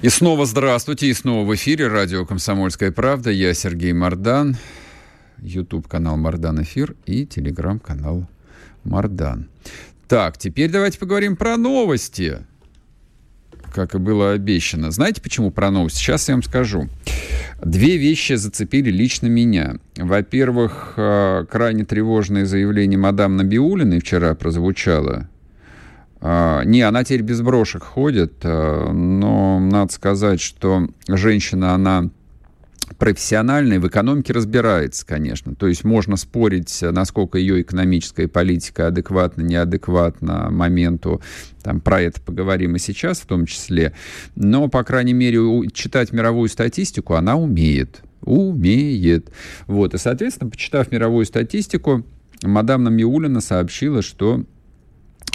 И снова здравствуйте, и снова в эфире радио «Комсомольская правда». Я Сергей Мардан, YouTube-канал «Мардан Эфир» и телеграм-канал «Мардан». Так, теперь давайте поговорим про новости, как и было обещано. Знаете, почему про новости? Сейчас я вам скажу. Две вещи зацепили лично меня. Во-первых, крайне тревожное заявление мадам Набиулиной вчера прозвучало. Не, она теперь без брошек ходит, но надо сказать, что женщина, она профессиональная, в экономике разбирается, конечно. То есть можно спорить, насколько ее экономическая политика адекватна, неадекватна моменту. Там, про это поговорим и сейчас в том числе. Но, по крайней мере, читать мировую статистику она умеет. Вот. И, соответственно, почитав мировую статистику, мадам Набиуллина сообщила, что...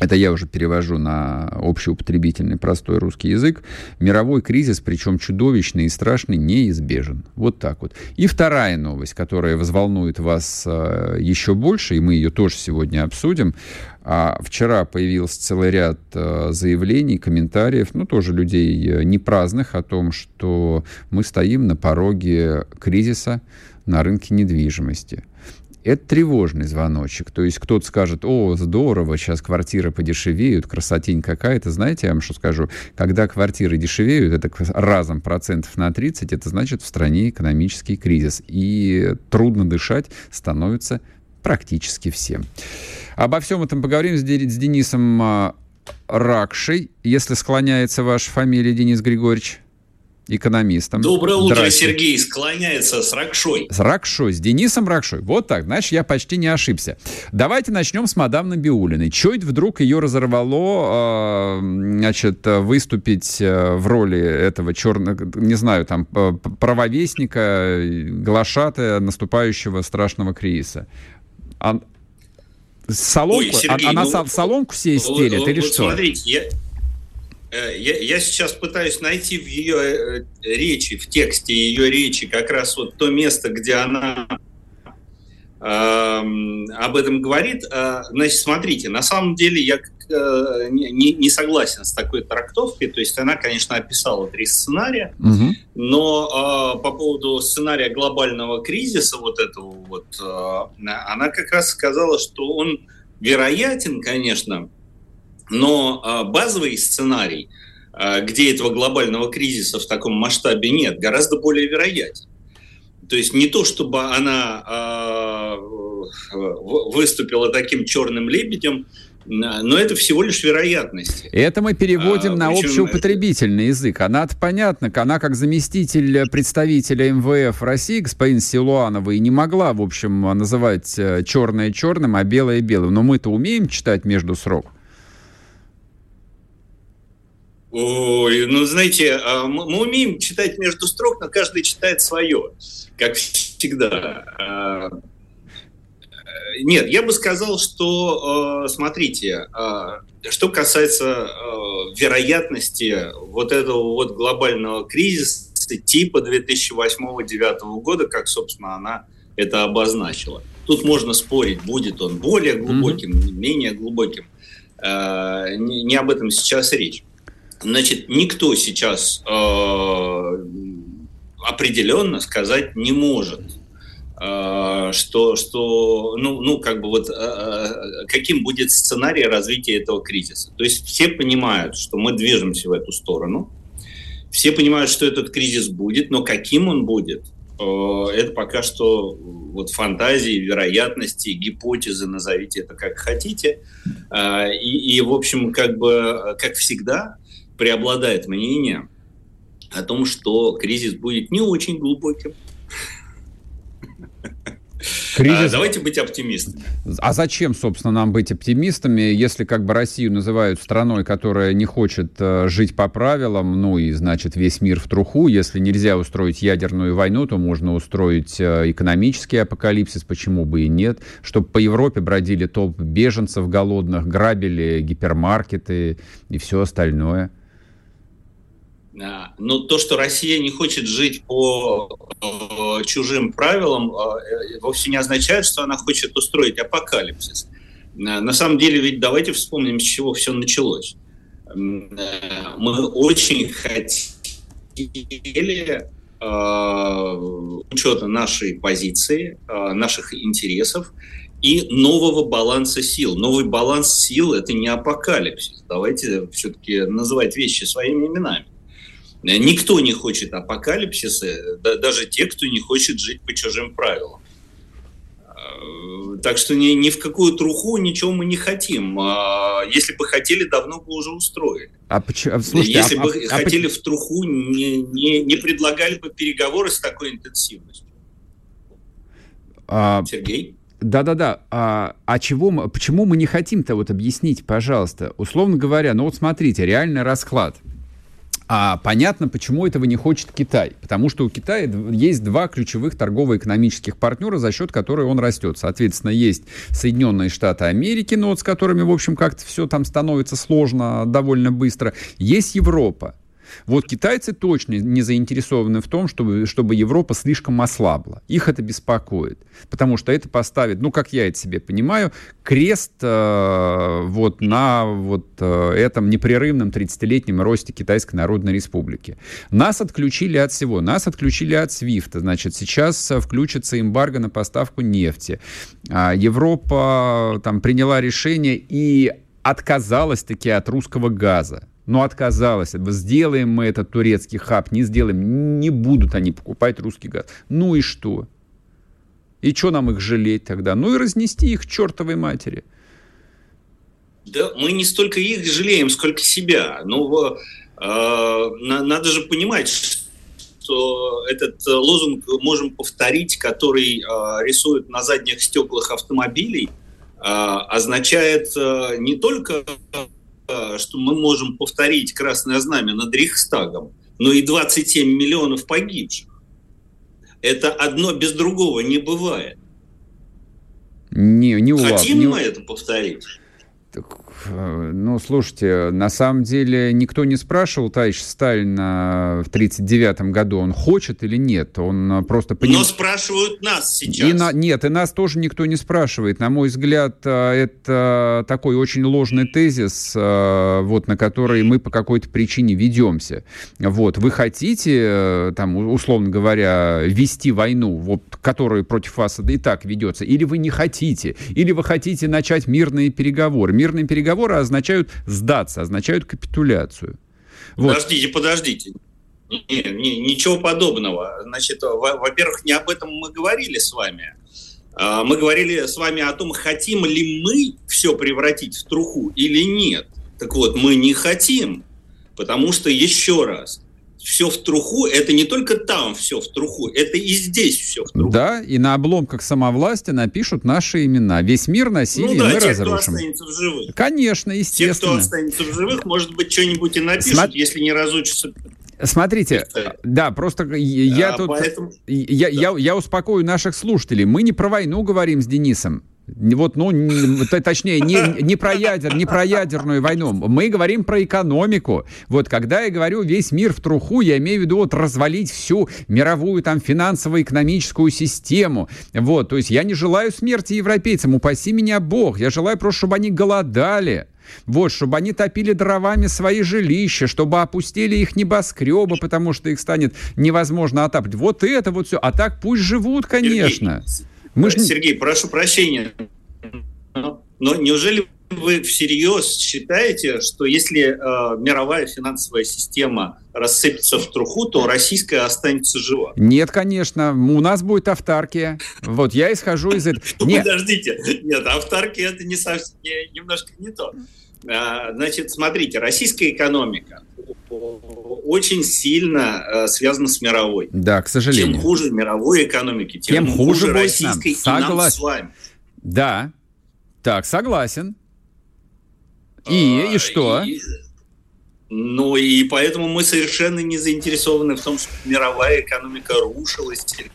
Это я уже перевожу на общеупотребительный простой русский язык. Мировой кризис, причем чудовищный и страшный, неизбежен. Вот так вот. И вторая новость, которая взволнует вас еще больше, и мы ее тоже сегодня обсудим. Вчера появился целый ряд заявлений, комментариев, ну, тоже людей не праздных, о том, что мы стоим на пороге кризиса на рынке недвижимости. Это тревожный звоночек. То есть кто-то скажет: о, здорово, сейчас квартиры подешевеют, красотень какая-то. Знаете, я вам что скажу? Когда квартиры дешевеют, это разом процентов на 30, это значит, в стране экономический кризис. И трудно дышать становится практически всем. Обо всем этом поговорим с Денисом Ракшей, если склоняется ваша фамилия, Денис Григорьевич. Экономистом. Доброе утро, Сергей. Склоняется с Ракшой. С Ракшой, с Денисом Ракшой. Вот так, значит, я почти не ошибся. Давайте начнем с мадам Набиуллиной. Чё это вдруг ее разорвало, значит, выступить в роли этого черного, не знаю, там, правовестника, глашатая наступающего страшного кризиса? Соломку? Ой, Сергей, она соломку себе стелет или вот что? Смотрите, я сейчас пытаюсь найти в ее речи, в тексте ее речи, как раз вот то место, где она об этом говорит. Значит, смотрите, на самом деле я не согласен с такой трактовкой. То есть она, конечно, описала три сценария, но по поводу сценария глобального кризиса вот этого вот, она как раз сказала, что он вероятен, конечно, но базовый сценарий, где этого глобального кризиса в таком масштабе нет, гораздо более вероятен. То есть не то, чтобы она выступила таким черным лебедем, но это всего лишь вероятности. Это мы переводим на общеупотребительный язык. Она-то понятно, она как заместитель представителя МВФ России, господин Силуанова, и не могла, в общем, называть черное черным, а белое белым. Но мы-то умеем читать между строк. Ой, ну, знаете, мы умеем читать между строк, но каждый читает свое, как всегда. Нет, я бы сказал, что, смотрите, что касается вероятности вот этого вот глобального кризиса типа 2008-2009 года, как, собственно, она это обозначила. Тут можно спорить, будет он более глубоким, менее глубоким. Не об этом сейчас речь. Значит, никто сейчас определенно сказать не может, каким будет сценарий развития этого кризиса. То есть все понимают, что мы движемся в эту сторону, все понимают, что этот кризис будет, но каким он будет, это пока что вот фантазии, вероятности, гипотезы, назовите это как хотите. В общем, как бы, как всегда, преобладает мнение о том, что кризис будет не очень глубоким. Кризис... Давайте быть оптимистами. А зачем, собственно, нам быть оптимистами, если как бы Россию называют страной, которая не хочет жить по правилам, ну и, значит, весь мир в труху. Если нельзя устроить ядерную войну, то можно устроить экономический апокалипсис, почему бы и нет. Чтобы по Европе бродили толпы беженцев голодных, грабили гипермаркеты и все остальное. Но то, что Россия не хочет жить по чужим правилам, вовсе не означает, что она хочет устроить апокалипсис. На самом деле, ведь давайте вспомним, с чего все началось. Мы очень хотели, учета нашей позиции, наших интересов и нового баланса сил. Новый баланс сил – это не апокалипсис. Давайте все-таки называть вещи своими именами. Никто не хочет апокалипсиса, даже те, кто не хочет жить по чужим правилам. Так что ни в какую труху ничего мы не хотим. Если бы хотели, давно бы уже устроили. Слушайте, если бы хотели в труху, не предлагали бы переговоры с такой интенсивностью. Сергей? Да-да-да. Почему мы не хотим-то, вот объясните, пожалуйста. Условно говоря, ну вот смотрите, реальный расклад. А понятно, почему этого не хочет Китай. Потому что у Китая есть два ключевых торгово-экономических партнера, за счет которых он растет. Соответственно, есть Соединенные Штаты Америки, но вот с которыми, в общем, как-то все там становится сложно довольно быстро. Есть Европа. Вот китайцы точно не заинтересованы в том, чтобы Европа слишком ослабла. Их это беспокоит, потому что это поставит, ну, как я это себе понимаю, крест вот на вот этом непрерывном 30-летнем росте Китайской Народной Республики. Нас отключили от всего. Нас отключили от SWIFT. Значит, сейчас включится эмбарго на поставку нефти. Европа там приняла решение и отказалась-таки от русского газа. Но отказалась. Сделаем мы этот турецкий хаб, не сделаем. Не будут они покупать русский газ. Ну и что? И что нам их жалеть тогда? Ну и разнести их к чертовой матери. Да, мы не столько их жалеем, сколько себя. Но надо же понимать, что этот лозунг можем повторить, который рисуют на задних стеклах автомобилей, означает не только... что мы можем повторить красное знамя над Рейхстагом, но и 27 миллионов погибших. Это одно без другого не бывает. Не у вас. Хотим мы это повторить? Так, ну, слушайте, на самом деле никто не спрашивал товарища Сталина в 1939 году, он хочет или нет. Он просто понимает... Но спрашивают нас сейчас. Нет, и нас тоже никто не спрашивает. На мой взгляд, это такой очень ложный тезис, вот, на который мы по какой-то причине ведемся. Вот, вы хотите, там, условно говоря, вести войну, вот, которая против вас и так ведется, или вы не хотите, или вы хотите начать мирные переговоры. Мирные переговоры означают сдаться, означают капитуляцию. Вот. Подождите. Ничего подобного. Значит, во-первых, не об этом мы говорили с вами. Мы говорили с вами о том, хотим ли мы все превратить в труху или нет. Так вот, мы не хотим, потому что, еще раз, все в труху, это не только там все в труху, это и здесь все в труху. Да, и на обломках самовластия напишут наши имена. Весь мир насилие мы разрушим. Кто останется в живых. Конечно, естественно. Те, кто останется в живых, может быть, что-нибудь и напишут, если не разучатся. Смотрите, да, просто я тут... Поэтому... Я успокою наших слушателей. Мы не про войну говорим с Денисом. Вот, ну, точнее, не про ядерную войну. Мы говорим про экономику. Вот, когда я говорю весь мир в труху, я имею в виду вот развалить всю мировую там финансово-экономическую систему. Вот, то есть я не желаю смерти европейцам, упаси меня Бог. Я желаю просто, чтобы они голодали. Вот, чтобы они топили дровами свои жилища, чтобы опустили их небоскребы, потому что их станет невозможно отапливать. Вот это вот все. А так пусть живут, конечно. Сергей, прошу прощения, но неужели вы всерьез считаете, что если мировая финансовая система рассыпется в труху, то российская останется жива? Нет, конечно. У нас будет автаркия. Вот я исхожу из этого. Подождите. Нет, автаркия это не совсем, немножко не то. Значит, смотрите, российская экономика очень сильно связано с мировой. Да, к сожалению. Чем хуже мировой экономики, тем хуже российской, нам. И нам с вами. Да, так, согласен. И что? Ну, и поэтому мы совершенно не заинтересованы в том, что мировая экономика рушилась, или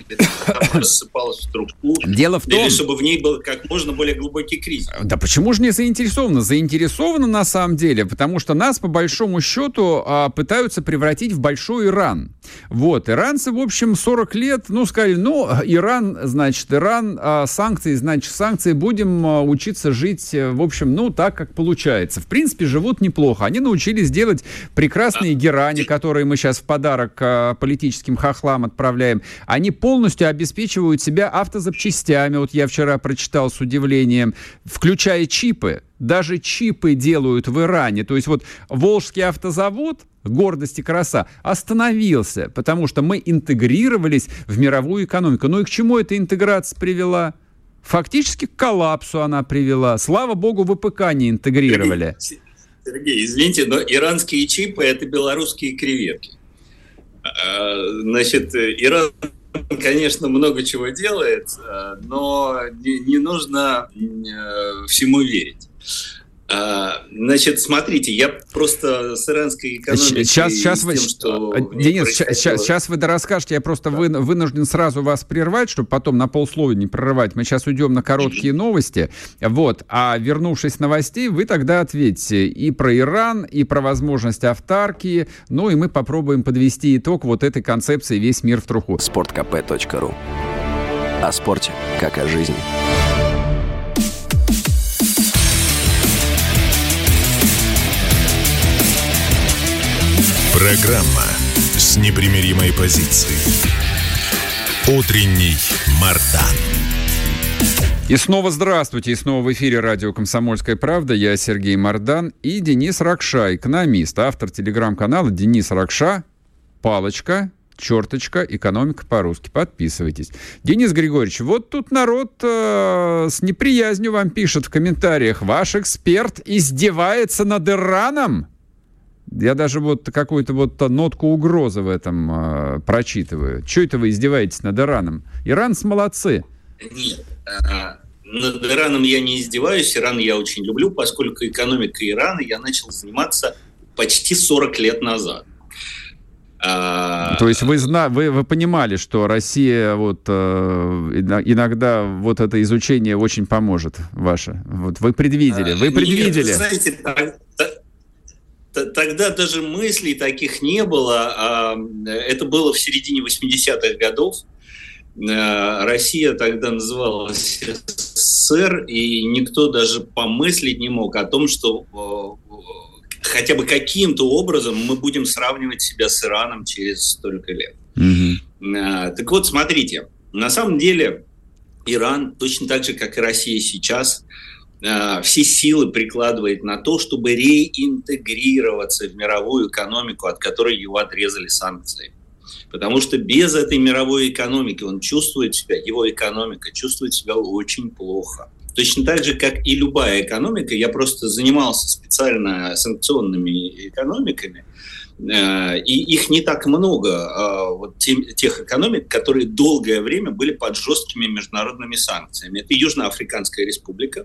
рассыпалась в структуру, дело в том, или чтобы в ней был как можно более глубокий кризис. Да почему же не заинтересованы? Заинтересованы на самом деле, потому что нас, по большому счету, пытаются превратить в большой Иран. Вот, иранцы, в общем, 40 лет, ну, сказали, ну, Иран, значит, Иран, санкции, значит, санкции, будем учиться жить, в общем, ну, так, как получается. В принципе, живут неплохо. Они научились делать прекрасные герани, которые мы сейчас в подарок политическим хохлам отправляем, они полностью обеспечивают себя автозапчастями. Вот я вчера прочитал с удивлением, включая чипы. Даже чипы делают в Иране. То есть вот Волжский автозавод, гордость и краса, остановился, потому что мы интегрировались в мировую экономику. Ну и к чему эта интеграция привела? Фактически к коллапсу она привела. Слава богу, ВПК не интегрировали. Сергей, извините, но иранские чипы – это белорусские креветки. Значит, Иран, конечно, много чего делает, но не нужно всему верить. Значит, смотрите, я просто с иранской экономикой... Сейчас вы дорасскажете, я просто вынужден сразу вас прервать, чтобы потом на полслова не прерывать. Мы сейчас уйдем на короткие новости, вот, а вернувшись с новостей, вы тогда ответьте и про Иран, и про возможность автаркии, ну и мы попробуем подвести итог вот этой концепции «Весь мир в труху». sportkp.ru. О спорте, как о жизни. Программа с непримиримой позицией. Утренний Мардан. И снова здравствуйте. И снова в эфире радио «Комсомольская правда». Я Сергей Мардан и Денис Ракша, экономист, автор телеграм-канала «Денис Ракша. Палочка. Черточка. Экономика по-русски». Подписывайтесь. Денис Григорьевич, вот тут народ с неприязнью вам пишет в комментариях. Ваш эксперт издевается над Ираном. Я даже вот какую-то вот нотку угрозы в этом прочитываю. Чего это вы издеваетесь над Ираном? Иранцы молодцы. Нет, над Ираном я не издеваюсь. Иран я очень люблю, поскольку экономикой Ирана я начал заниматься почти 40 лет назад. То есть вы понимали, что Россия вот иногда вот это изучение очень поможет ваше? Вот вы предвидели, вы предвидели. Нет, вы знаете, тогда даже мыслей таких не было. Это было в середине 80-х годов. Россия тогда называлась СССР, и никто даже помыслить не мог о том, что хотя бы каким-то образом мы будем сравнивать себя с Ираном через столько лет. Mm-hmm. Так вот, смотрите, на самом деле Иран, точно так же, как и Россия сейчас, все силы прикладывает на то, чтобы реинтегрироваться в мировую экономику, от которой его отрезали санкции. Потому что без этой мировой экономики он чувствует себя, его экономика чувствует себя очень плохо. Точно так же, как и любая экономика, я просто занимался специально санкционными экономиками, и их не так много, вот тех экономик, которые долгое время были под жесткими международными санкциями. Это Южноафриканская республика,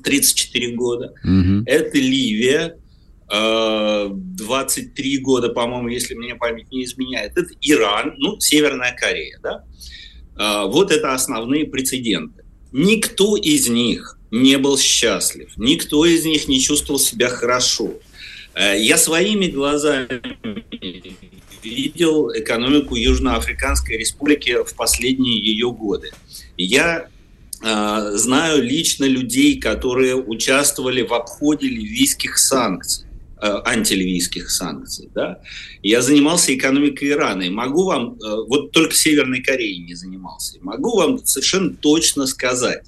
34 года, угу. Это Ливия, 23 года, по-моему, если мне память не изменяет, это Иран, ну, Северная Корея, да? Вот это основные прецеденты. Никто из них не был счастлив, никто из них не чувствовал себя хорошо. Я своими глазами видел экономику Южноафриканской республики в последние ее годы. Я знаю лично людей, которые участвовали в обходе ливийских санкций, антиливийских санкций. Да? Я занимался экономикой Ирана. И могу вам, вот только Северной Кореей не занимался, могу вам совершенно точно сказать,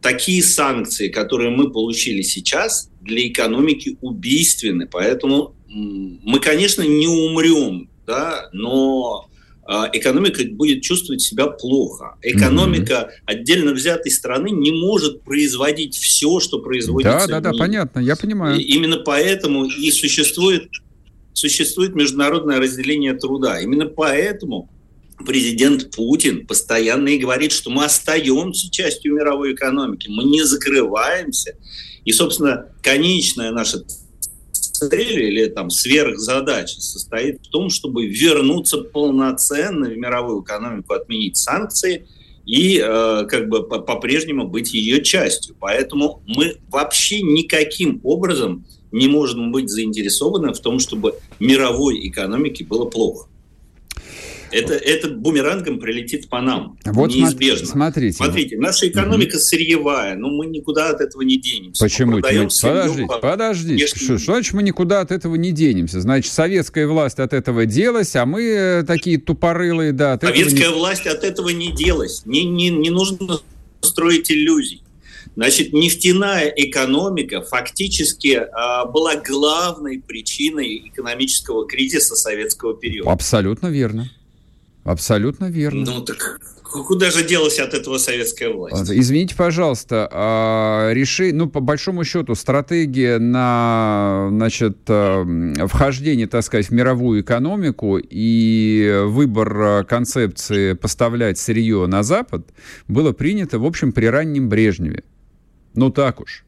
такие санкции, которые мы получили сейчас, для экономики убийственны. Поэтому мы, конечно, не умрем, да, но экономика будет чувствовать себя плохо. Экономика отдельно взятой страны не может производить все, что производится. Да, понятно, я понимаю. И именно поэтому и существует международное разделение труда. Именно поэтому президент Путин постоянно и говорит, что мы остаемся частью мировой экономики, мы не закрываемся. И, собственно, конечная наша цель или там сверхзадача состоит в том, чтобы вернуться полноценно в мировую экономику, отменить санкции и по-прежнему быть ее частью. Поэтому мы вообще никаким образом не можем быть заинтересованы в том, чтобы мировой экономике было плохо. Это бумерангом прилетит по нам. Вот неизбежно. Смотрите, наша экономика сырьевая, но мы никуда от этого не денемся. Почему? Подождите. Что значит мы никуда от этого не денемся? Значит, советская власть от этого делась, а мы такие тупорылые, да. Советская власть от этого не делась. Не нужно строить иллюзий. Значит, нефтяная экономика фактически была главной причиной экономического кризиса советского периода. Абсолютно верно. Ну так куда же делась от этого советская власть? Извините, пожалуйста, по большому счету стратегия на, вхождение, в мировую экономику и выбор концепции поставлять сырье на Запад было принято, в общем, при раннем Брежневе. Ну так уж.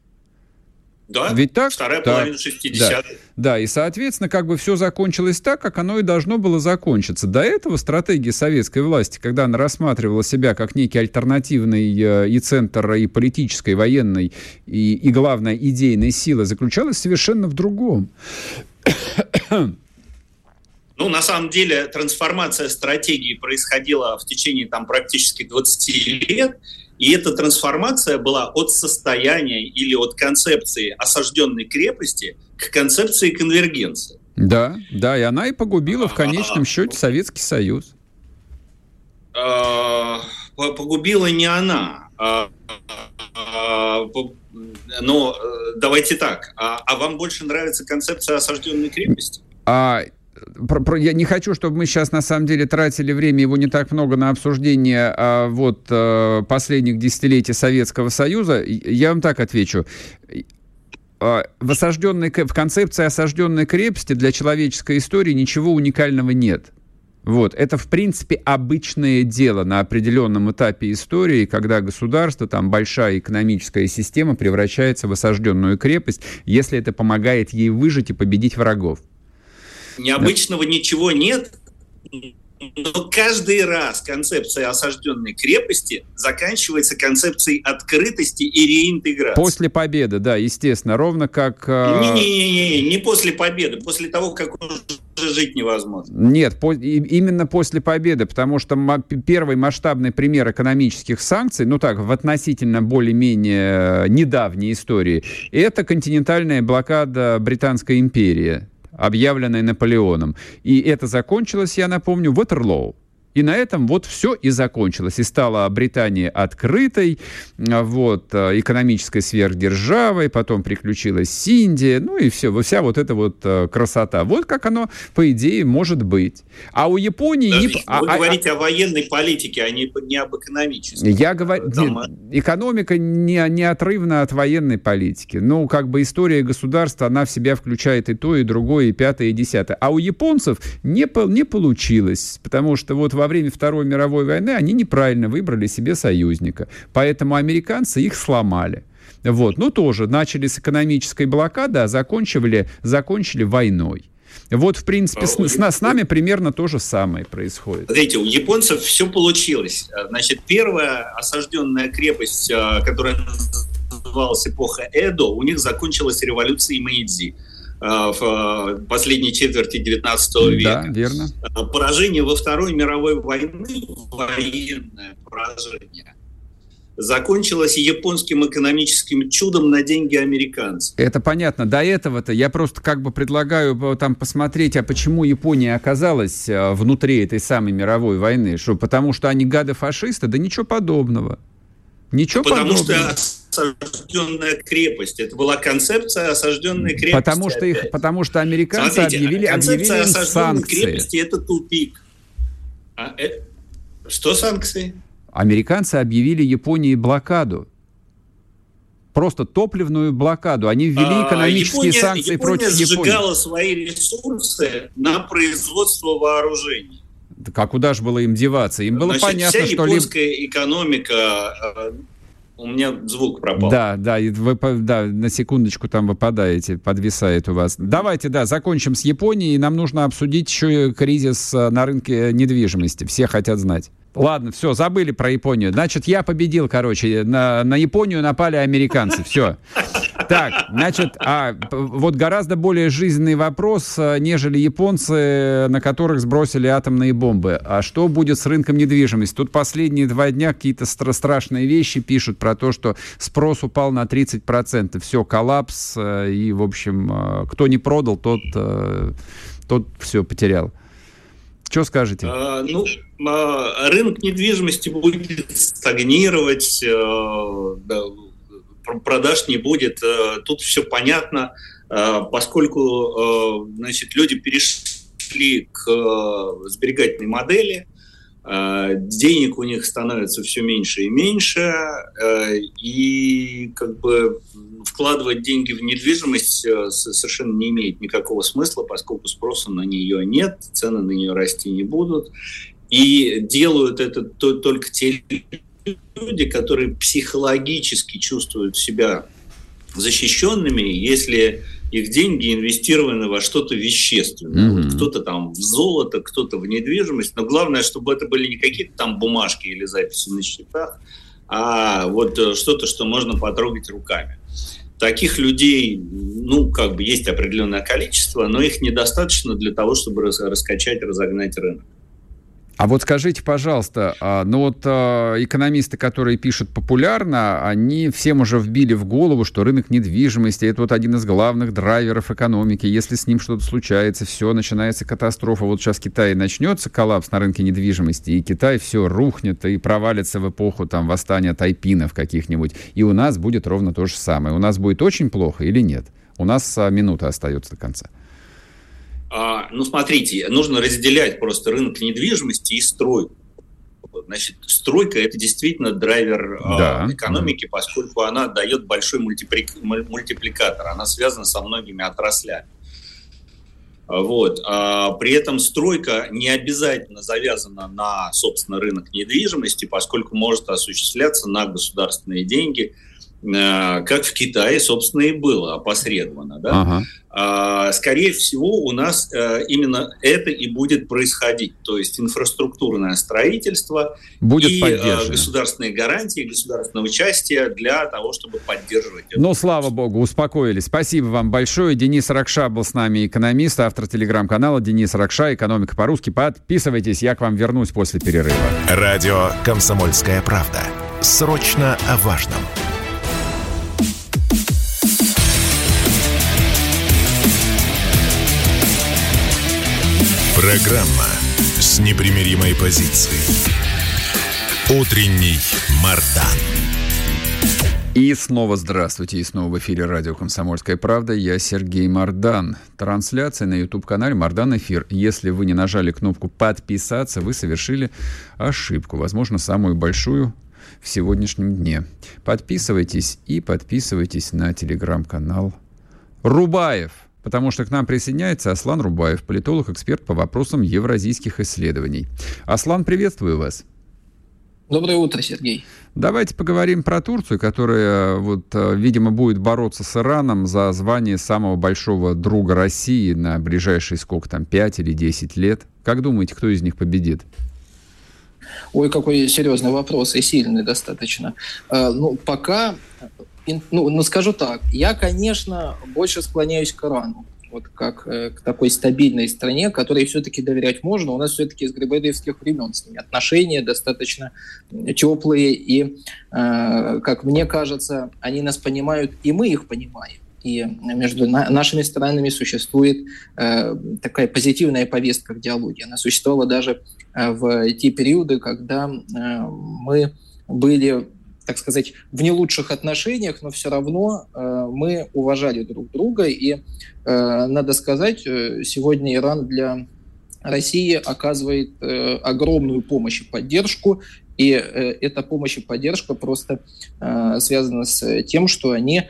Да, ведь так? Вторая половина 60-х. Да, и, соответственно, все закончилось так, как оно и должно было закончиться. До этого стратегия советской власти, когда она рассматривала себя как некий альтернативный и центр, и политической, и военной, и главное, идейной силы, заключалась совершенно в другом. На самом деле, трансформация стратегии происходила в течение практически 20 лет, и эта трансформация была от состояния или от концепции осажденной крепости к концепции конвергенции. Да, и она и погубила в конечном счете Советский Союз. Погубила не она. Но давайте так. А вам больше нравится концепция осажденной крепости? Я не хочу, чтобы мы сейчас, на самом деле, тратили время, его не так много, на обсуждение последних десятилетий Советского Союза. Я вам так отвечу. В концепции осажденной крепости для человеческой истории ничего уникального нет. Это, в принципе, обычное дело на определенном этапе истории, когда государство, большая экономическая система превращается в осажденную крепость, если это помогает ей выжить и победить врагов. Необычного ничего нет, но каждый раз концепция осажденной крепости заканчивается концепцией открытости и реинтеграции. После победы, да, естественно, ровно как... Не после победы, после того, как уже жить невозможно. Нет, именно после победы, потому что первый масштабный пример экономических санкций, в относительно более-менее недавней истории, это континентальная блокада Британской империи, объявленной Наполеоном. И это закончилось, я напомню, Ватерлоу. И на этом все и закончилось. И стала Британия открытой, экономической сверхдержавой, потом приключилась Индия, и все, вся эта красота. Как оно, по идее, может быть. А у Японии... Вы говорите о военной политике, а не об экономической. Я говорю... Экономика неотрывна от военной политики. История государства, она в себя включает и то, и другое, и пятое, и десятое. А у японцев не получилось, потому что во время Второй мировой войны они неправильно выбрали себе союзника. Поэтому американцы их сломали. Тоже начали с экономической блокады, а закончили войной. В принципе, с нами примерно то же самое происходит. Смотрите, у японцев все получилось. Первая осажденная крепость, которая называлась эпоха Эдо, у них закончилась революцией Мэйдзи в последней четверти 19 века. Да, верно. Поражение во Второй мировой войне, военное поражение, закончилось японским экономическим чудом на деньги американцев. Это понятно. До этого-то я просто предлагаю посмотреть, а почему Япония оказалась внутри этой самой мировой войны? Что, потому что они гады-фашисты? Да ничего подобного. Потому что осажденная крепость. Это была концепция осажденной крепости. Потому что американцы объявили санкции. Концепция осажденной крепости – это тупик. Что санкции? Американцы объявили Японии блокаду. Просто топливную блокаду. Они ввели экономические санкции против Японии. Япония сжигала свои ресурсы на производство вооружений. А куда же было им деваться? Им было понятно, вся что... японская экономика... У меня звук пропал. Да, на секундочку там выпадаете, подвисает у вас. Давайте, закончим с Японией. Нам нужно обсудить еще и кризис на рынке недвижимости. Все хотят знать. Ладно, все, забыли про Японию. Значит, я победил, короче. На Японию напали американцы. Все. Так, значит, вот гораздо более жизненный вопрос, нежели японцы, на которых сбросили атомные бомбы. А что будет с рынком недвижимости? Тут последние 2 дня какие-то страшные вещи пишут про то, что спрос упал на 30%. Все, коллапс. И, в общем, кто не продал, тот все потерял. Что скажете? Рынок недвижимости будет стагнировать, продаж не будет. Тут все понятно, поскольку, люди перешли к сберегательной модели, денег у них становится все меньше и меньше, и вкладывать деньги в недвижимость совершенно не имеет никакого смысла, поскольку спроса на нее нет, цены на нее расти не будут, и делают это только те люди, которые психологически чувствуют себя защищенными, если их деньги инвестированы во что-то вещественное. Mm-hmm. Вот кто-то там в золото, кто-то в недвижимость. Но главное, чтобы это были не какие-то там бумажки или записи на счетах, а вот что-то, что можно потрогать руками. Таких людей, есть определенное количество, но их недостаточно для того, чтобы раскачать, разогнать рынок. А вот скажите, пожалуйста, экономисты, которые пишут популярно, они всем уже вбили в голову, что рынок недвижимости – это один из главных драйверов экономики. Если с ним что-то случается, все, начинается катастрофа. Вот сейчас в Китае начнется коллапс на рынке недвижимости, и Китай все рухнет и провалится в эпоху восстания тайпинов каких-нибудь. И у нас будет ровно то же самое. У нас будет очень плохо или нет? У нас минута остается до конца. Смотрите, нужно разделять просто рынок недвижимости и стройку. Стройка – это действительно драйвер экономики, поскольку она дает большой мультипликатор. Она связана со многими отраслями. Вот. При этом стройка не обязательно завязана на, собственно, рынок недвижимости, поскольку может осуществляться на государственные деньги, как в Китае, собственно, и было опосредованно. Да? Ага. Скорее всего, у нас именно это и будет происходить. То есть инфраструктурное строительство будет и государственные гарантии, государственное участие для того, чтобы поддерживать это. Слава богу, успокоились. Спасибо вам большое. Денис Ракша был с нами, экономист, автор телеграм-канала Денис Ракша, «Экономика по-русски». Подписывайтесь, я к вам вернусь после перерыва. Радио «Комсомольская правда». Срочно о важном. Программа с непримиримой позицией. Утренний Мардан. И снова здравствуйте. И снова в эфире радио «Комсомольская правда». Я Сергей Мардан. Трансляция на YouTube-канале «Мардан Эфир». Если вы не нажали кнопку «Подписаться», вы совершили ошибку. Возможно, самую большую в сегодняшнем дне. Подписывайтесь и подписывайтесь на телеграм-канал «Рубаев». Потому что к нам присоединяется Аслан Рубаев, политолог-эксперт по вопросам евразийских исследований. Аслан, приветствую вас. Доброе утро, Сергей. Давайте поговорим про Турцию, которая, видимо, будет бороться с Ираном за звание самого большого друга России на ближайшие 5 или 10 лет. Как думаете, кто из них победит? Ой, какой серьезный вопрос и сильный достаточно. Пока... скажу так, я, конечно, больше склоняюсь к Ирану, как к такой стабильной стране, которой все-таки доверять можно. У нас все-таки с грибоедовских времен с ними отношения достаточно теплые, и, как мне кажется, они нас понимают, и мы их понимаем. И между нашими странами существует такая позитивная повестка в диалоге. Она существовала даже в те периоды, когда мы были... так сказать, в не лучших отношениях, но все равно мы уважали друг друга. И, надо сказать, сегодня Иран для Россия оказывает огромную помощь и поддержку, и эта помощь и поддержка просто связана с тем, что они,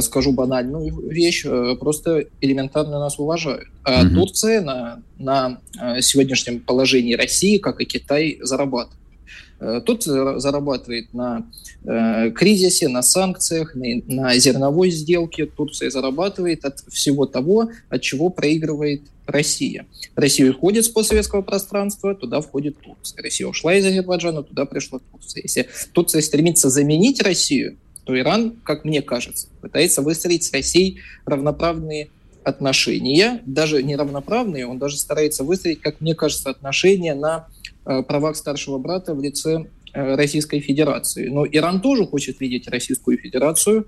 скажу банальную вещь, просто элементарно нас уважают. А Турция на сегодняшнем положении России, как и Китай, зарабатывает. Турция зарабатывает на кризисе, на санкциях, на зерновой сделке. Турция зарабатывает от всего того, от чего проигрывает Россия. Россия уходит с постсоветского пространства, туда входит Турция. Россия ушла из Азербайджана, туда пришла Турция. Если Турция стремится заменить Россию, то Иран, как мне кажется, пытается выстроить с Россией равноправные отношения. Даже неравноправные, он даже старается выстроить, как мне кажется, отношения на правах старшего брата в лице Российской Федерации. Но Иран тоже хочет видеть Российскую Федерацию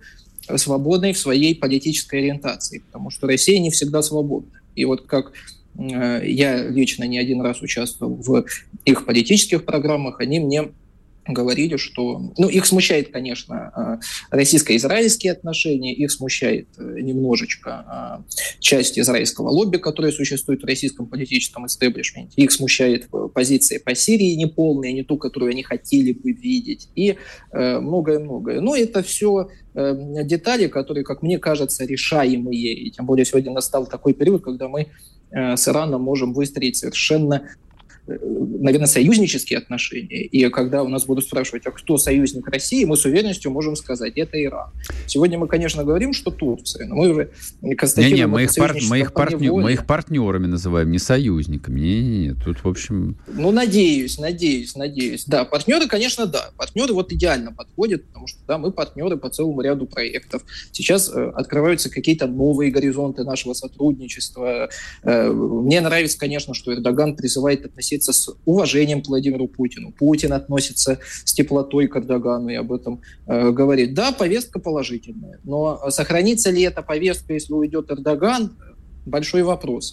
свободной в своей политической ориентации, потому что Россия не всегда свободна. И вот как я лично не один раз участвовал в их политических программах, они мне говорили, что... Ну, их смущает, конечно, российско-израильские отношения, их смущает немножечко часть израильского лобби, которое существует в российском политическом истеблишменте, их смущает позиции по Сирии неполные, не ту, которую они хотели бы видеть, и многое-многое. Но это все детали, которые, как мне кажется, решаемые, и тем более сегодня настал такой период, когда мы с Ираном можем выстроить совершенно, наверное, союзнические отношения. И когда у нас будут спрашивать, а кто союзник России, мы с уверенностью можем сказать, это Иран. Сегодня мы, конечно, говорим, что Турция, но мы уже констатируем... Мы их партнерами называем, не союзниками. Нет, тут, в общем... Ну, надеюсь. Да, партнеры, конечно, да. Партнеры вот идеально подходят, потому что, да, мы партнеры по целому ряду проектов. Сейчас открываются какие-то новые горизонты нашего сотрудничества. Мне нравится, конечно, что Эрдоган призывает относиться с уважением к Владимиру Путину. Путин относится с теплотой к Эрдогану и об этом говорит. Да, повестка положительная, но сохранится ли эта повестка, если уйдет Эрдоган, большой вопрос.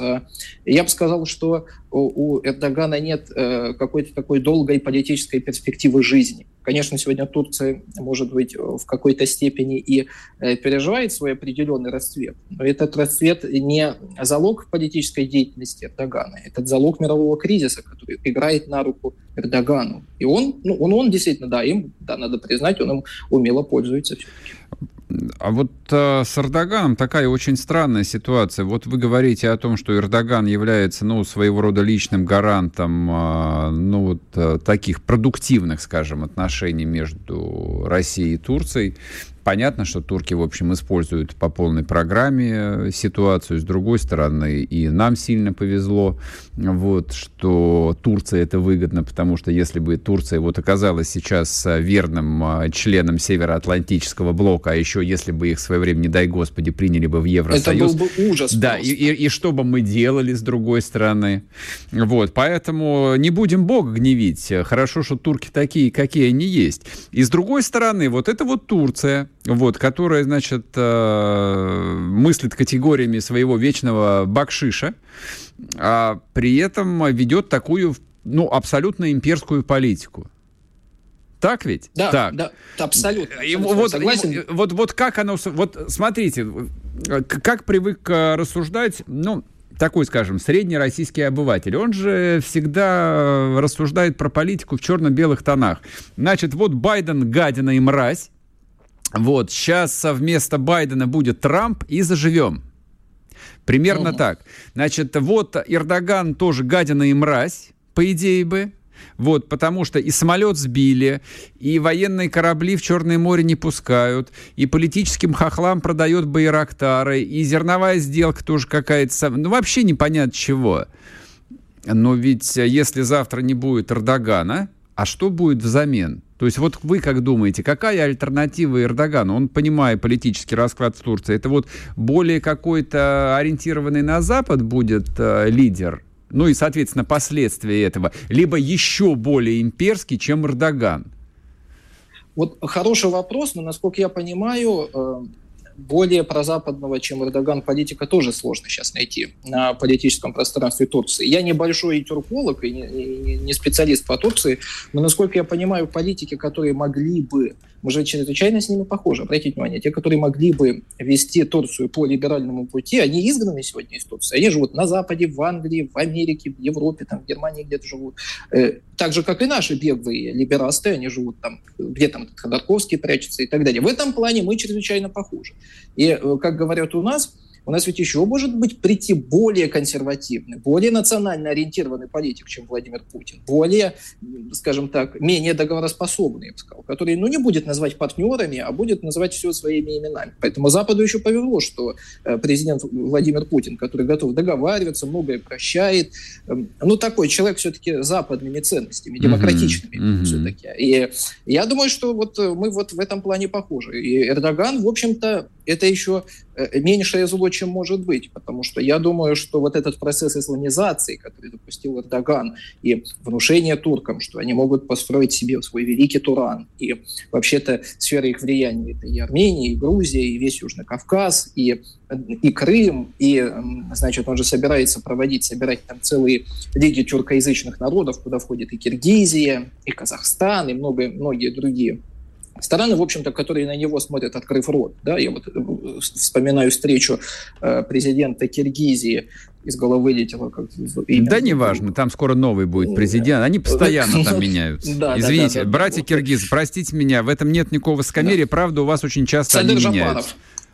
Я бы сказал, что у Эрдогана нет какой-то такой долгой политической перспективы жизни. Конечно, сегодня Турция, может быть, в какой-то степени и переживает свой определенный расцвет, но этот расцвет не залог политической деятельности Эрдогана, это залог мирового кризиса, который играет на руку Эрдогану. И он действительно, да, им, да, надо признать, он им умело пользуется все-таки. А вот с Эрдоганом такая очень странная ситуация. Вот вы говорите о том, что Эрдоган является, ну, своего рода личным гарантом, таких продуктивных, скажем, отношений между Россией и Турцией. Понятно, что турки, в общем, используют по полной программе ситуацию. С другой стороны, и нам сильно повезло, вот, что Турция это выгодно, потому что если бы Турция вот оказалась сейчас верным членом Североатлантического блока, а еще если бы их в свое время, не дай господи, приняли бы в Евросоюз... Это был бы ужас. Да, и что бы мы делали с другой стороны. Вот, поэтому не будем Бога гневить. Хорошо, что турки такие, какие они есть. И с другой стороны, вот это вот Турция... Вот, которая, значит, мыслит категориями своего вечного бакшиша, а при этом ведет такую, ну, абсолютно имперскую политику. Так ведь? Да, так. Да, абсолютно. Вот как оно... Вот смотрите, как привык рассуждать, ну... Такой, скажем, средний российский обыватель. Он же всегда рассуждает про политику в черно-белых тонах. Значит, вот Байден гадина и мразь. Вот, сейчас вместо Байдена будет Трамп, и заживем. Примерно так. Значит, вот Эрдоган тоже гадина и мразь, по идее бы. Вот, потому что и самолет сбили, и военные корабли в Черное море не пускают, и политическим хохлам продает байрактары, и зерновая сделка тоже какая-то... Ну, вообще непонятно чего. Но ведь если завтра не будет Эрдогана, а что будет взамен? То есть вот вы как думаете, какая альтернатива Эрдогану? Он, понимая политический расклад в Турции, это вот более какой-то ориентированный на Запад будет лидер, ну и, соответственно, последствия этого, либо еще более имперский, чем Эрдоган? Вот хороший вопрос, но, насколько я понимаю, более прозападного, чем Эрдоган, политика тоже сложно сейчас найти на политическом пространстве Турции. Я не большой тюрколог и не специалист по Турции, но, насколько я понимаю, политики, которые могли бы Может быть, чрезвычайно с ними похожи. Обратите внимание, те, которые могли бы вести Турцию по либеральному пути, они изгнаны сегодня из Турции. Они живут на Западе, в Англии, в Америке, в Европе, там, в Германии где-то живут. Так же, как и наши беглые либерасты, они живут там, где там Ходорковский прячется и так далее. В этом плане мы чрезвычайно похожи. И, как говорят у нас ведь еще может быть прийти более консервативный, более национально ориентированный политик, чем Владимир Путин, более, скажем так, менее договороспособный, я бы сказал, который, не будет называть партнерами, а будет называть все своими именами. Поэтому Западу еще повезло, что президент Владимир Путин, который готов договариваться, многое прощает, такой человек все-таки западными ценностями, демократичными все-таки. И я думаю, что мы в этом плане похожи. И Эрдоган, в общем-то, это еще меньшее зло, чем может быть, потому что я думаю, что этот процесс исламизации, который допустил Эрдоган, и внушение туркам, что они могут построить себе свой великий Туран, и вообще-то сфера их влияния — это и Армения, и Грузия, и весь Южный Кавказ, и Крым, и, значит, он же собирается собирать там целые лиги тюркоязычных народов, куда входит и Киргизия, и Казахстан, и многие другие страны, в общем-то, которые на него смотрят, открыв рот. Да? Я вспоминаю встречу президента Киргизии, из головы летело. Да не важно, там скоро новый будет президент. Они постоянно там меняются. Извините, братья киргизы, простите меня, в этом нет никакого скамерия. Правда, у вас очень часто они меняются.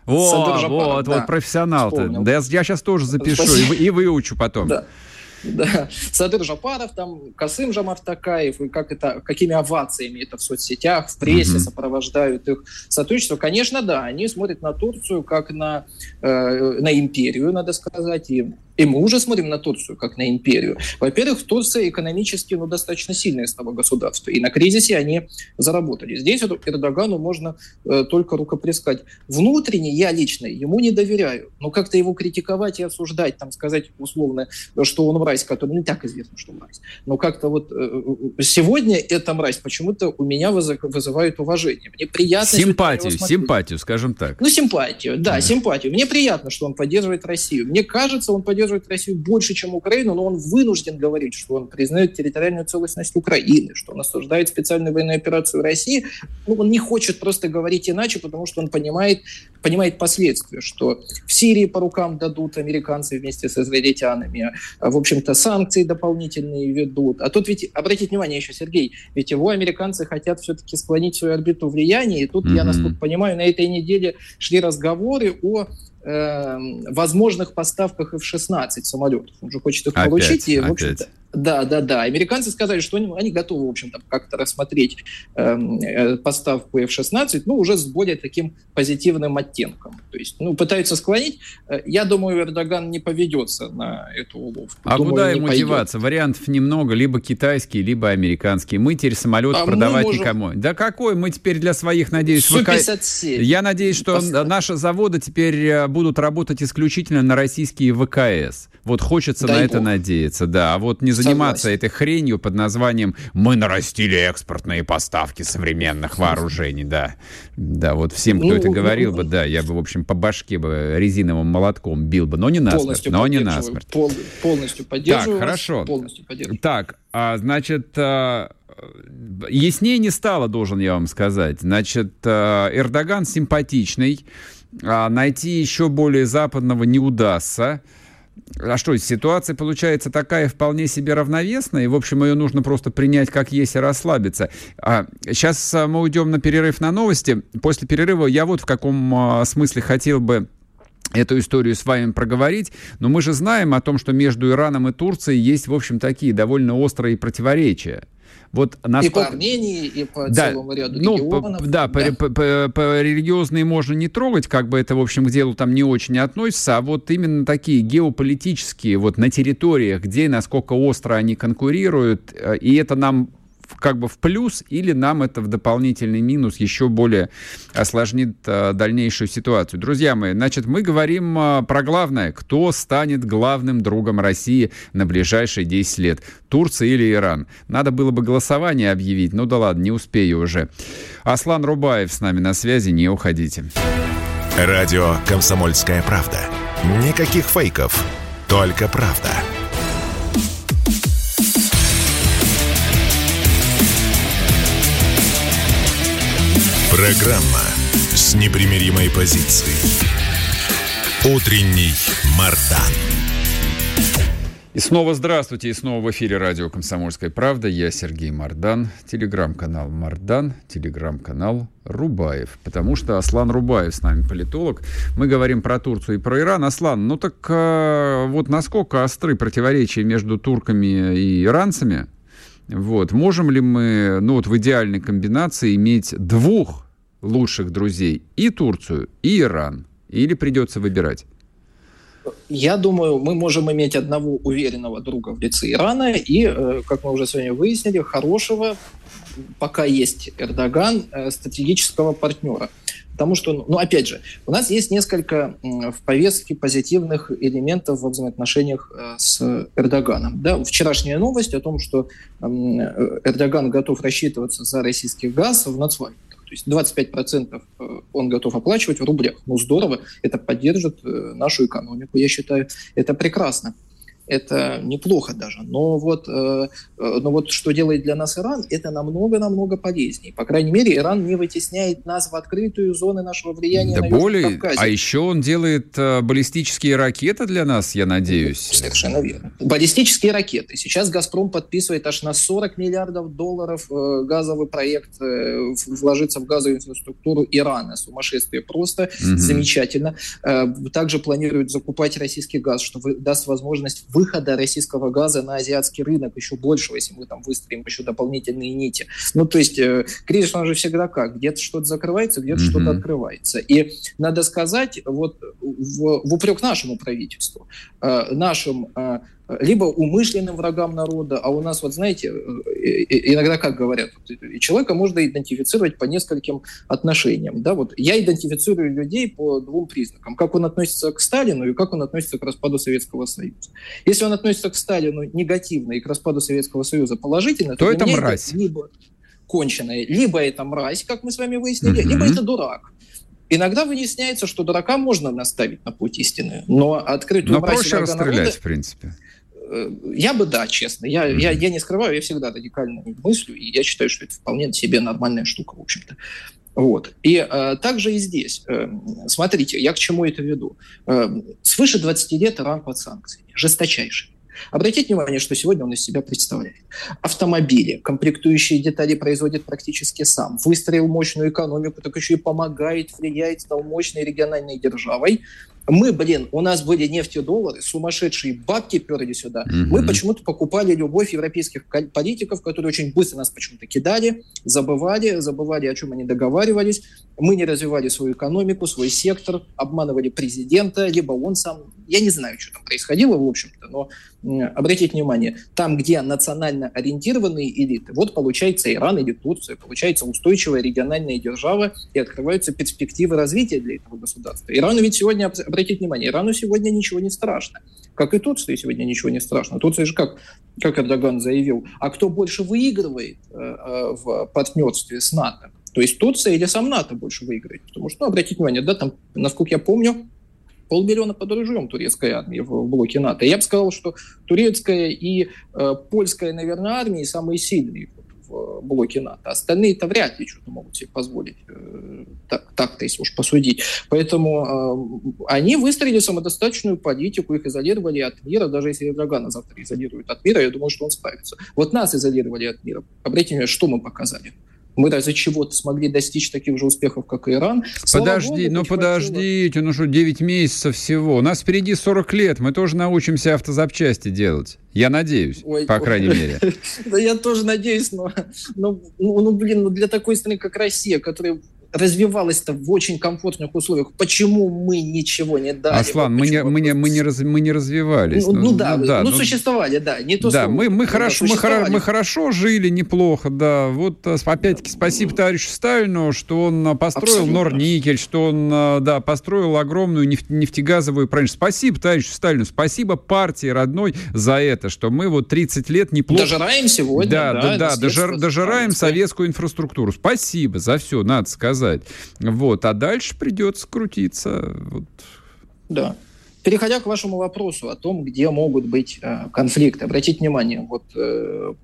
Садыр Жапаров. Вот профессионал-то. Да я сейчас тоже запишу и выучу потом. Да. Садыр Жапаров, там Касым Жамартакаев, и какими овациями это в соцсетях, в прессе сопровождают их сотрудничество. Конечно, да, они смотрят на Турцию как на империю, надо сказать, и мы уже смотрим на Турцию как на империю. Во-первых, Турция экономически достаточно сильное стало государство, и на кризисе они заработали. Здесь Эрдогану можно только рукоплескать. Внутренне я лично ему не доверяю, но как-то его критиковать и осуждать, там сказать условно, что он мразь, который не так известно, что мразь, но как-то сегодня эта мразь почему-то у меня вызывает уважение. Мне приятно... Симпатию, скажем так. Симпатию, да, симпатию. Мне приятно, что он поддерживает Россию. Мне кажется, он поддерживает Россию больше, чем Украину, но он вынужден говорить, что он признает территориальную целостность Украины, что он осуждает специальную военную операцию России. Он не хочет просто говорить иначе, потому что он понимает последствия, что в Сирии по рукам дадут американцы вместе с израильтянами, в общем-то, санкции дополнительные ведут. А тут ведь, обратите внимание еще, Сергей, ведь его американцы хотят все-таки склонить свою орбиту влияния, и тут, я насколько понимаю, на этой неделе шли разговоры о возможных поставках F-16 самолетов. Он же хочет их получить. И, в общем-то, да. Американцы сказали, что они готовы, в общем-то, как-то рассмотреть поставку F-16, уже с более таким позитивным оттенком. То есть, пытаются склонить. Я думаю, Эрдоган не поведется на эту уловку. А думаю, куда ему деваться? Вариантов немного. Либо китайские, либо американские. Мы теперь самолет продавать никому. Да какой? Мы теперь для своих, надеюсь... Су-57. Я надеюсь, что наши заводы теперь будут работать исключительно на российские ВКС. Хочется на это надеяться, да. А не заниматься этой хренью под названием «Мы нарастили экспортные поставки современных вооружений», да. Да, всем, кто это говорил бы, да, я бы, в общем, по башке бы резиновым молотком бил бы, но не насмерть. Полностью поддерживаю. Так, хорошо. Так, значит... Яснее не стало, должен я вам сказать. Значит, Эрдоган симпатичный, найти еще более западного не удастся. А что, ситуация получается такая вполне себе равновесная, и, в общем, ее нужно просто принять как есть и расслабиться. Сейчас мы уйдем на перерыв на новости. После перерыва я в каком смысле хотел бы эту историю с вами проговорить, но мы же знаем о том, что между Ираном и Турцией есть, в общем, такие довольно острые противоречия. Насколько... И по Армении, и по целому ряду регионов. По религиозные можно не трогать, как бы это, в общем, к делу там не очень относится, а именно такие геополитические, на территориях, где насколько остро они конкурируют, и это нам в плюс, или нам это в дополнительный минус еще более осложнит дальнейшую ситуацию. Друзья мои, значит, мы говорим про главное. Кто станет главным другом России на ближайшие 10 лет? Турция или Иран? Надо было бы голосование объявить, да ладно, не успею уже. Аслан Рубаев с нами на связи, не уходите. Радио «Комсомольская правда». Никаких фейков, только правда. Программа с непримиримой позицией. Утренний Мардан. И снова здравствуйте, и снова в эфире радио «Комсомольская правда». Я Сергей Мардан, телеграм-канал «Мардан», телеграм-канал Рубаев, потому что Аслан Рубаев с нами, политолог. Мы говорим про Турцию и про Иран. Аслан, ну так вот насколько остры противоречия между турками и иранцами? Вот. Можем ли мы, ну вот в идеальной комбинации, иметь двух лучших друзей – и Турцию, и Иран? Или придется выбирать? Я думаю, мы можем иметь одного уверенного друга в лице Ирана и, как мы уже сегодня выяснили, хорошего, пока есть Эрдоган, стратегического партнера. Потому что, ну опять же, у нас есть несколько в повестке позитивных элементов во взаимоотношениях с Эрдоганом. Да, вчерашняя новость о том, что Эрдоган готов рассчитываться за российский газ в нацвалютах. То есть 25% он готов оплачивать в рублях. Ну здорово, это поддержит нашу экономику, я считаю, это прекрасно. Это неплохо даже. Но вот что делает для нас Иран, это намного-намного полезнее. По крайней мере, Иран не вытесняет нас в открытую зону нашего влияния на Южном Кавказе. А еще он делает баллистические ракеты для нас, я надеюсь. Совершенно верно. Баллистические ракеты. Сейчас «Газпром» подписывает аж на $40 миллиардов газовый проект, вложится в газовую инфраструктуру Ирана. Сумасшествие просто, замечательно. Также планируют закупать российский газ, что даст возможность выхода российского газа на азиатский рынок еще большего, если мы там выстроим еще дополнительные нити. Ну, то есть кризис, он же всегда как? Где-то что-то закрывается, где-то что-то открывается. И надо сказать, вот в упрек нашему правительству, нашим либо умышленным врагам народа, а у нас, вот знаете, иногда как говорят, человека можно идентифицировать по нескольким отношениям. Да? Вот я идентифицирую людей по двум признакам. Как он относится к Сталину и как он относится к распаду Советского Союза. Если он относится к Сталину негативно и к распаду Советского Союза положительно, то это мразь. Это либо конченая, либо это мразь, как мы с вами выяснили, либо это дурак. Иногда выясняется, что дурака можно наставить на путь истины, но открытую мразь... Но проще расстрелять, народа, в принципе. Я бы, да, честно. Я не скрываю, я всегда радикально мыслю, и я считаю, что это вполне себе нормальная штука, в общем-то. Вот. И также и здесь. Смотрите, я к чему это веду. Свыше 20 лет Иран под санкциями, жесточайший. Обратите внимание, что сегодня он из себя представляет. Автомобили, комплектующие детали производит практически сам. Выстроил мощную экономику, так еще и помогает, влияет, стал мощной региональной державой. Мы, у нас были нефтедоллары, сумасшедшие бабки перли сюда. Мы почему-то покупали любовь европейских политиков, которые очень быстро нас почему-то кидали, забывали, о чем они договаривались. Мы не развивали свою экономику, свой сектор, обманывали президента, либо он сам... Я не знаю, что там происходило, в общем-то, но обратите внимание, там, где национально ориентированные элиты, вот получается Иран или Турция, получается устойчивая региональная держава, и открываются перспективы развития для этого государства. Ирану ведь сегодня... Обратите внимание, Ирану сегодня ничего не страшно. Как и Турции сегодня ничего не страшно. Турция же, как Эрдоган заявил, а кто больше выигрывает в партнерстве с НАТО? То есть Турция или сам НАТО больше выиграет? Потому что, обратите внимание, да, там, насколько я помню, 500 000 под ружьем турецкой армии в блоке НАТО. Я бы сказал, что турецкая и польская, наверное, армии самые сильные в блоке НАТО. Остальные-то вряд ли что-то могут себе позволить так-то, если уж посудить. Поэтому они выстроили самодостаточную политику, их изолировали от мира. Даже если Эрдогана завтра изолируют от мира, я думаю, что он справится. Вот нас изолировали от мира. Обратите внимание, что мы показали. Мы разве чего-то смогли достичь таких же успехов, как и Иран. Подождите, ну что, 9 месяцев всего. У нас впереди 40 лет, мы тоже научимся автозапчасти делать. Я надеюсь, по крайней мере. Да я тоже надеюсь, но для такой страны, как Россия, которая... развивалась-то в очень комфортных условиях. Почему мы ничего не дали? Аслан, мы не развивались. Существовали, да. Не то, да, мы хорошо жили, неплохо, да. Вот опять-таки спасибо товарищу Сталину, что он построил Норникель, что он, да, построил огромную нефтегазовую промышленность. Спасибо товарищу Сталину, спасибо партии родной за это, что мы вот 30 лет неплохо... Дожираем сегодня, дожираем советскую инфраструктуру. Спасибо за все, надо сказать. Вот, а дальше придется крутиться. Вот. Да. Переходя к вашему вопросу о том, где могут быть конфликты, обратите внимание, вот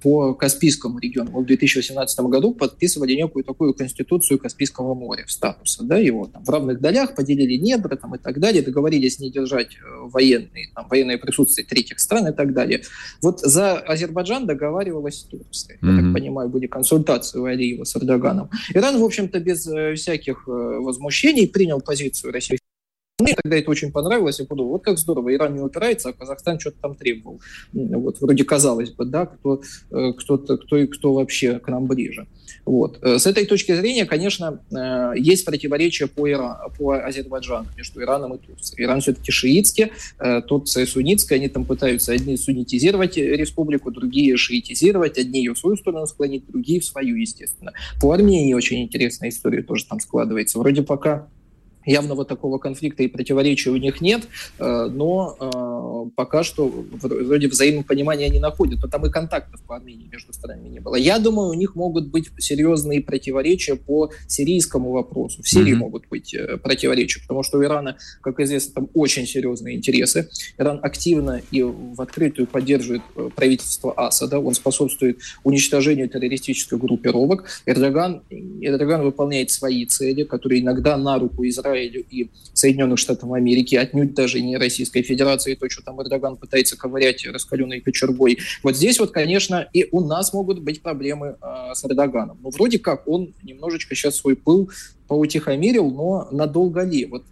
по Каспийскому региону в 2018 году подписывали некую такую конституцию Каспийского моря в статусе, да, его там в равных долях поделили недра там, и так далее, договорились не держать военное присутствие третьих стран и так далее. Вот за Азербайджан договаривалась Турция. Mm-hmm. Я так понимаю, были консультации у Алиева с Эрдоганом. Иран, в общем-то, без всяких возмущений принял позицию России. Мне тогда это очень понравилось, я подумал, вот как здорово, Иран не упирается, а Казахстан что-то там требовал. Вот, вроде казалось бы, да, кто вообще к нам ближе. Вот. С этой точки зрения, конечно, есть противоречия по Азербайджану между Ираном и Турцией. Иран все-таки шиитский, Турция суннитская, они там пытаются одни суннитизировать республику, другие шиитизировать, одни ее в свою сторону склонить, другие в свою, естественно. По Армении очень интересная история тоже там складывается. Вроде пока явного такого конфликта и противоречия у них нет, но пока что вроде взаимопонимания не находят, потому и контактов по Армении между странами не было. Я думаю, у них могут быть серьезные противоречия по сирийскому вопросу. В Сирии могут быть противоречия, потому что у Ирана, как известно, там очень серьезные интересы. Иран активно и в открытую поддерживает правительство Асада, он способствует уничтожению террористических группировок. Эрдоган выполняет свои цели, которые иногда на руку Израиля и Соединенных Штатов Америки, отнюдь даже не Российской Федерации, то, что там Эрдоган пытается ковырять раскаленной кочергой. Вот здесь вот, конечно, и у нас могут быть проблемы с Эрдоганом. Но вроде как он немножечко сейчас свой пыл поутихомирил, но надолго ли? Вот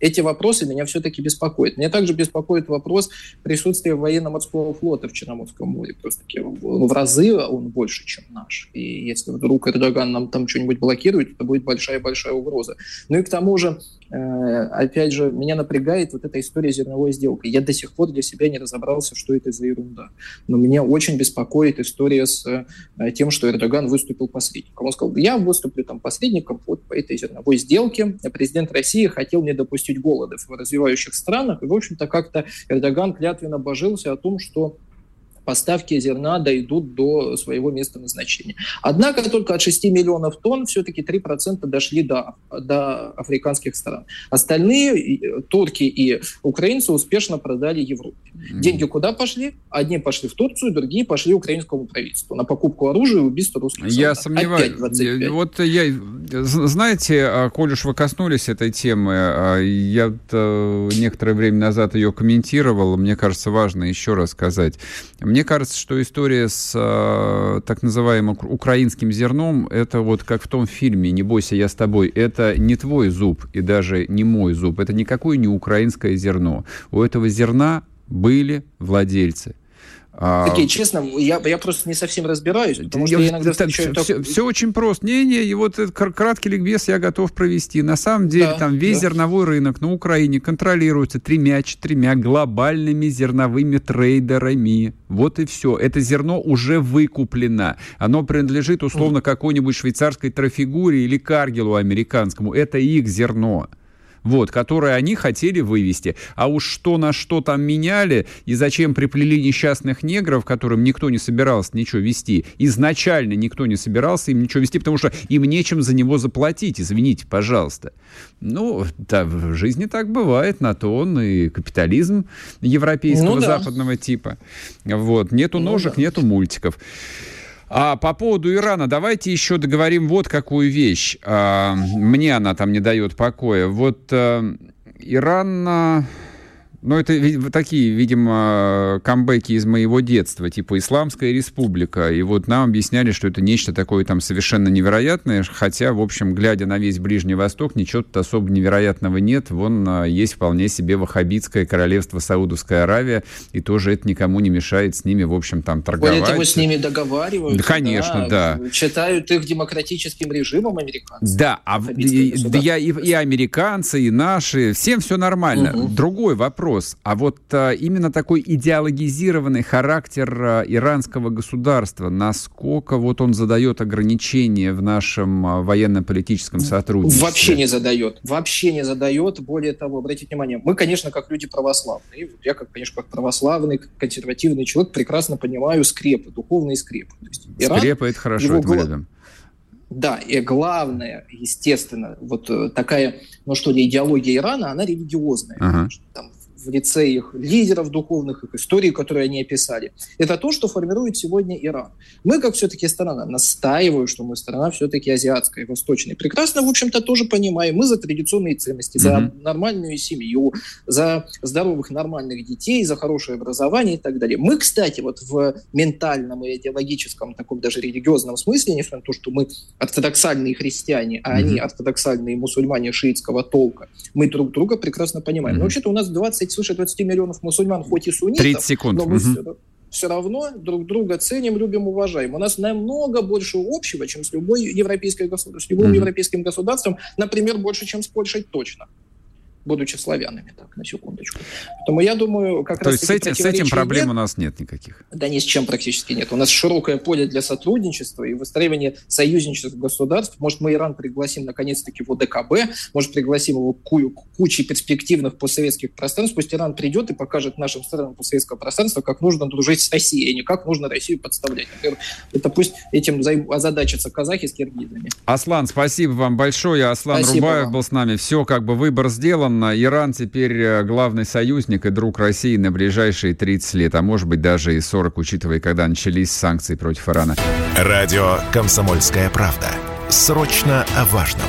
эти вопросы меня все-таки беспокоят. Меня также беспокоит вопрос присутствия военно-морского флота в Черноморском море. Просто-таки в разы он больше, чем наш. И если вдруг Эрдоган нам там что-нибудь блокирует, это будет большая-большая угроза. Ну и к тому же, опять же, меня напрягает вот эта история зерновой сделки. Я до сих пор для себя не разобрался, что это за ерунда. Но меня очень беспокоит история с тем, что Эрдоган выступил посредником. Он сказал, я выступлю там посредником вот по этой зерновой сделке. Президент России хотел не допустить голода в развивающих странах. И, в общем-то, как-то Эрдоган клятвенно божился о том, что поставки зерна дойдут до своего места назначения. Однако только от 6 миллионов тонн все-таки 3% дошли до африканских стран. Остальные, турки и украинцы, успешно продали Европе. Деньги куда пошли? Одни пошли в Турцию, другие пошли украинскому правительству на покупку оружия и убийство русских солдат. Я сомневаюсь. Вот знаете, коль уж вы коснулись этой темы, я некоторое время назад ее комментировал, мне кажется, важно еще раз сказать. Мне кажется, что история с так называемым украинским зерном, это вот как в том фильме «Не бойся, я с тобой». Это не твой зуб и даже не мой зуб. Это никакое не украинское зерно. У этого зерна были владельцы. Окей, честно, я просто не совсем разбираюсь, потому что я иногда встречаю... Все очень просто. И вот краткий ликбез я готов провести. На самом деле, весь зерновой рынок на Украине контролируется 3-4 глобальными зерновыми трейдерами. Вот и все. Это зерно уже выкуплено. Оно принадлежит, условно, какой-нибудь швейцарской Трафигуре или Каргиллу американскому. Это их зерно. Вот, которые они хотели вывести. А уж что на что там меняли и зачем приплели несчастных негров, которым никто не собирался ничего вести. Изначально никто не собирался им ничего вести, потому что им нечем за него заплатить. Извините, пожалуйста. В жизни так бывает. На то он и капитализм европейского, западного типа. Вот. Нету ножек, нету мультиков. А по поводу Ирана давайте еще договорим вот какую вещь. Мне она там не дает покоя. Вот Иран... это такие, видимо, камбэки из моего детства, типа Исламская республика. И вот нам объясняли, что это нечто такое там совершенно невероятное, хотя, в общем, глядя на весь Ближний Восток, ничего тут особо невероятного нет. Вон есть вполне себе ваххабитское королевство Саудовская Аравия, и тоже это никому не мешает с ними, в общем, там торговать. Более того, с ними договариваются. Да, конечно, да. Считают их демократическим режимом американцев. Да, и американцы, и наши, всем все нормально. Угу. Другой вопрос. А вот именно такой идеологизированный характер иранского государства, насколько вот он задает ограничения в нашем военно-политическом сотрудничестве? Вообще не задает. Более того, обратите внимание, мы, конечно, как люди православные, я, как православный, консервативный человек, прекрасно понимаю скрепы, духовные скрепы. То есть Иран, скрепы — это хорошо, это мы любим. Да, и главное, естественно, вот такая, идеология Ирана, она религиозная. Ага. Там в лице их лидеров духовных, их истории, которые они описали, это то, что формирует сегодня Иран. Мы, как все-таки страна, настаиваю, что мы страна все-таки азиатская, восточная. Прекрасно, в общем-то, тоже понимаем. Мы за традиционные ценности, за нормальную семью, за здоровых, нормальных детей, за хорошее образование и так далее. Мы, кстати, вот в ментальном и идеологическом, таком даже религиозном смысле, несмотря на то, что мы ортодоксальные христиане, а они ортодоксальные мусульмане шиитского толка, мы друг друга прекрасно понимаем. Но вообще-то у нас свыше 20 миллионов мусульман, хоть и суннитов, но мы все равно друг друга ценим, любим, уважаем. У нас намного больше общего, чем с любой европейской с любым европейским государством, например, больше, чем с Польшей точно, будучи славянами, так, на секундочку. Поэтому я думаю, как раз... То есть с этим проблем нет. У нас нет никаких? Да ни с чем практически нет. У нас широкое поле для сотрудничества и выстраивания союзничеств государств. Может, мы Иран пригласим наконец-таки в ОДКБ, может, пригласим его к куче перспективных постсоветских пространств. Пусть Иран придет и покажет нашим странам постсоветского пространства, как нужно дружить с Россией, а не как нужно Россию подставлять. Например, это пусть этим озадачатся казахи с киргизами. Аслан, спасибо вам большое. Аслан Рубаев был с нами. Все, как бы выбор сделан. Иран теперь главный союзник и друг России на ближайшие 30 лет, а может быть даже и 40, учитывая, когда начались санкции против Ирана. Радио «Комсомольская правда». Срочно о важном.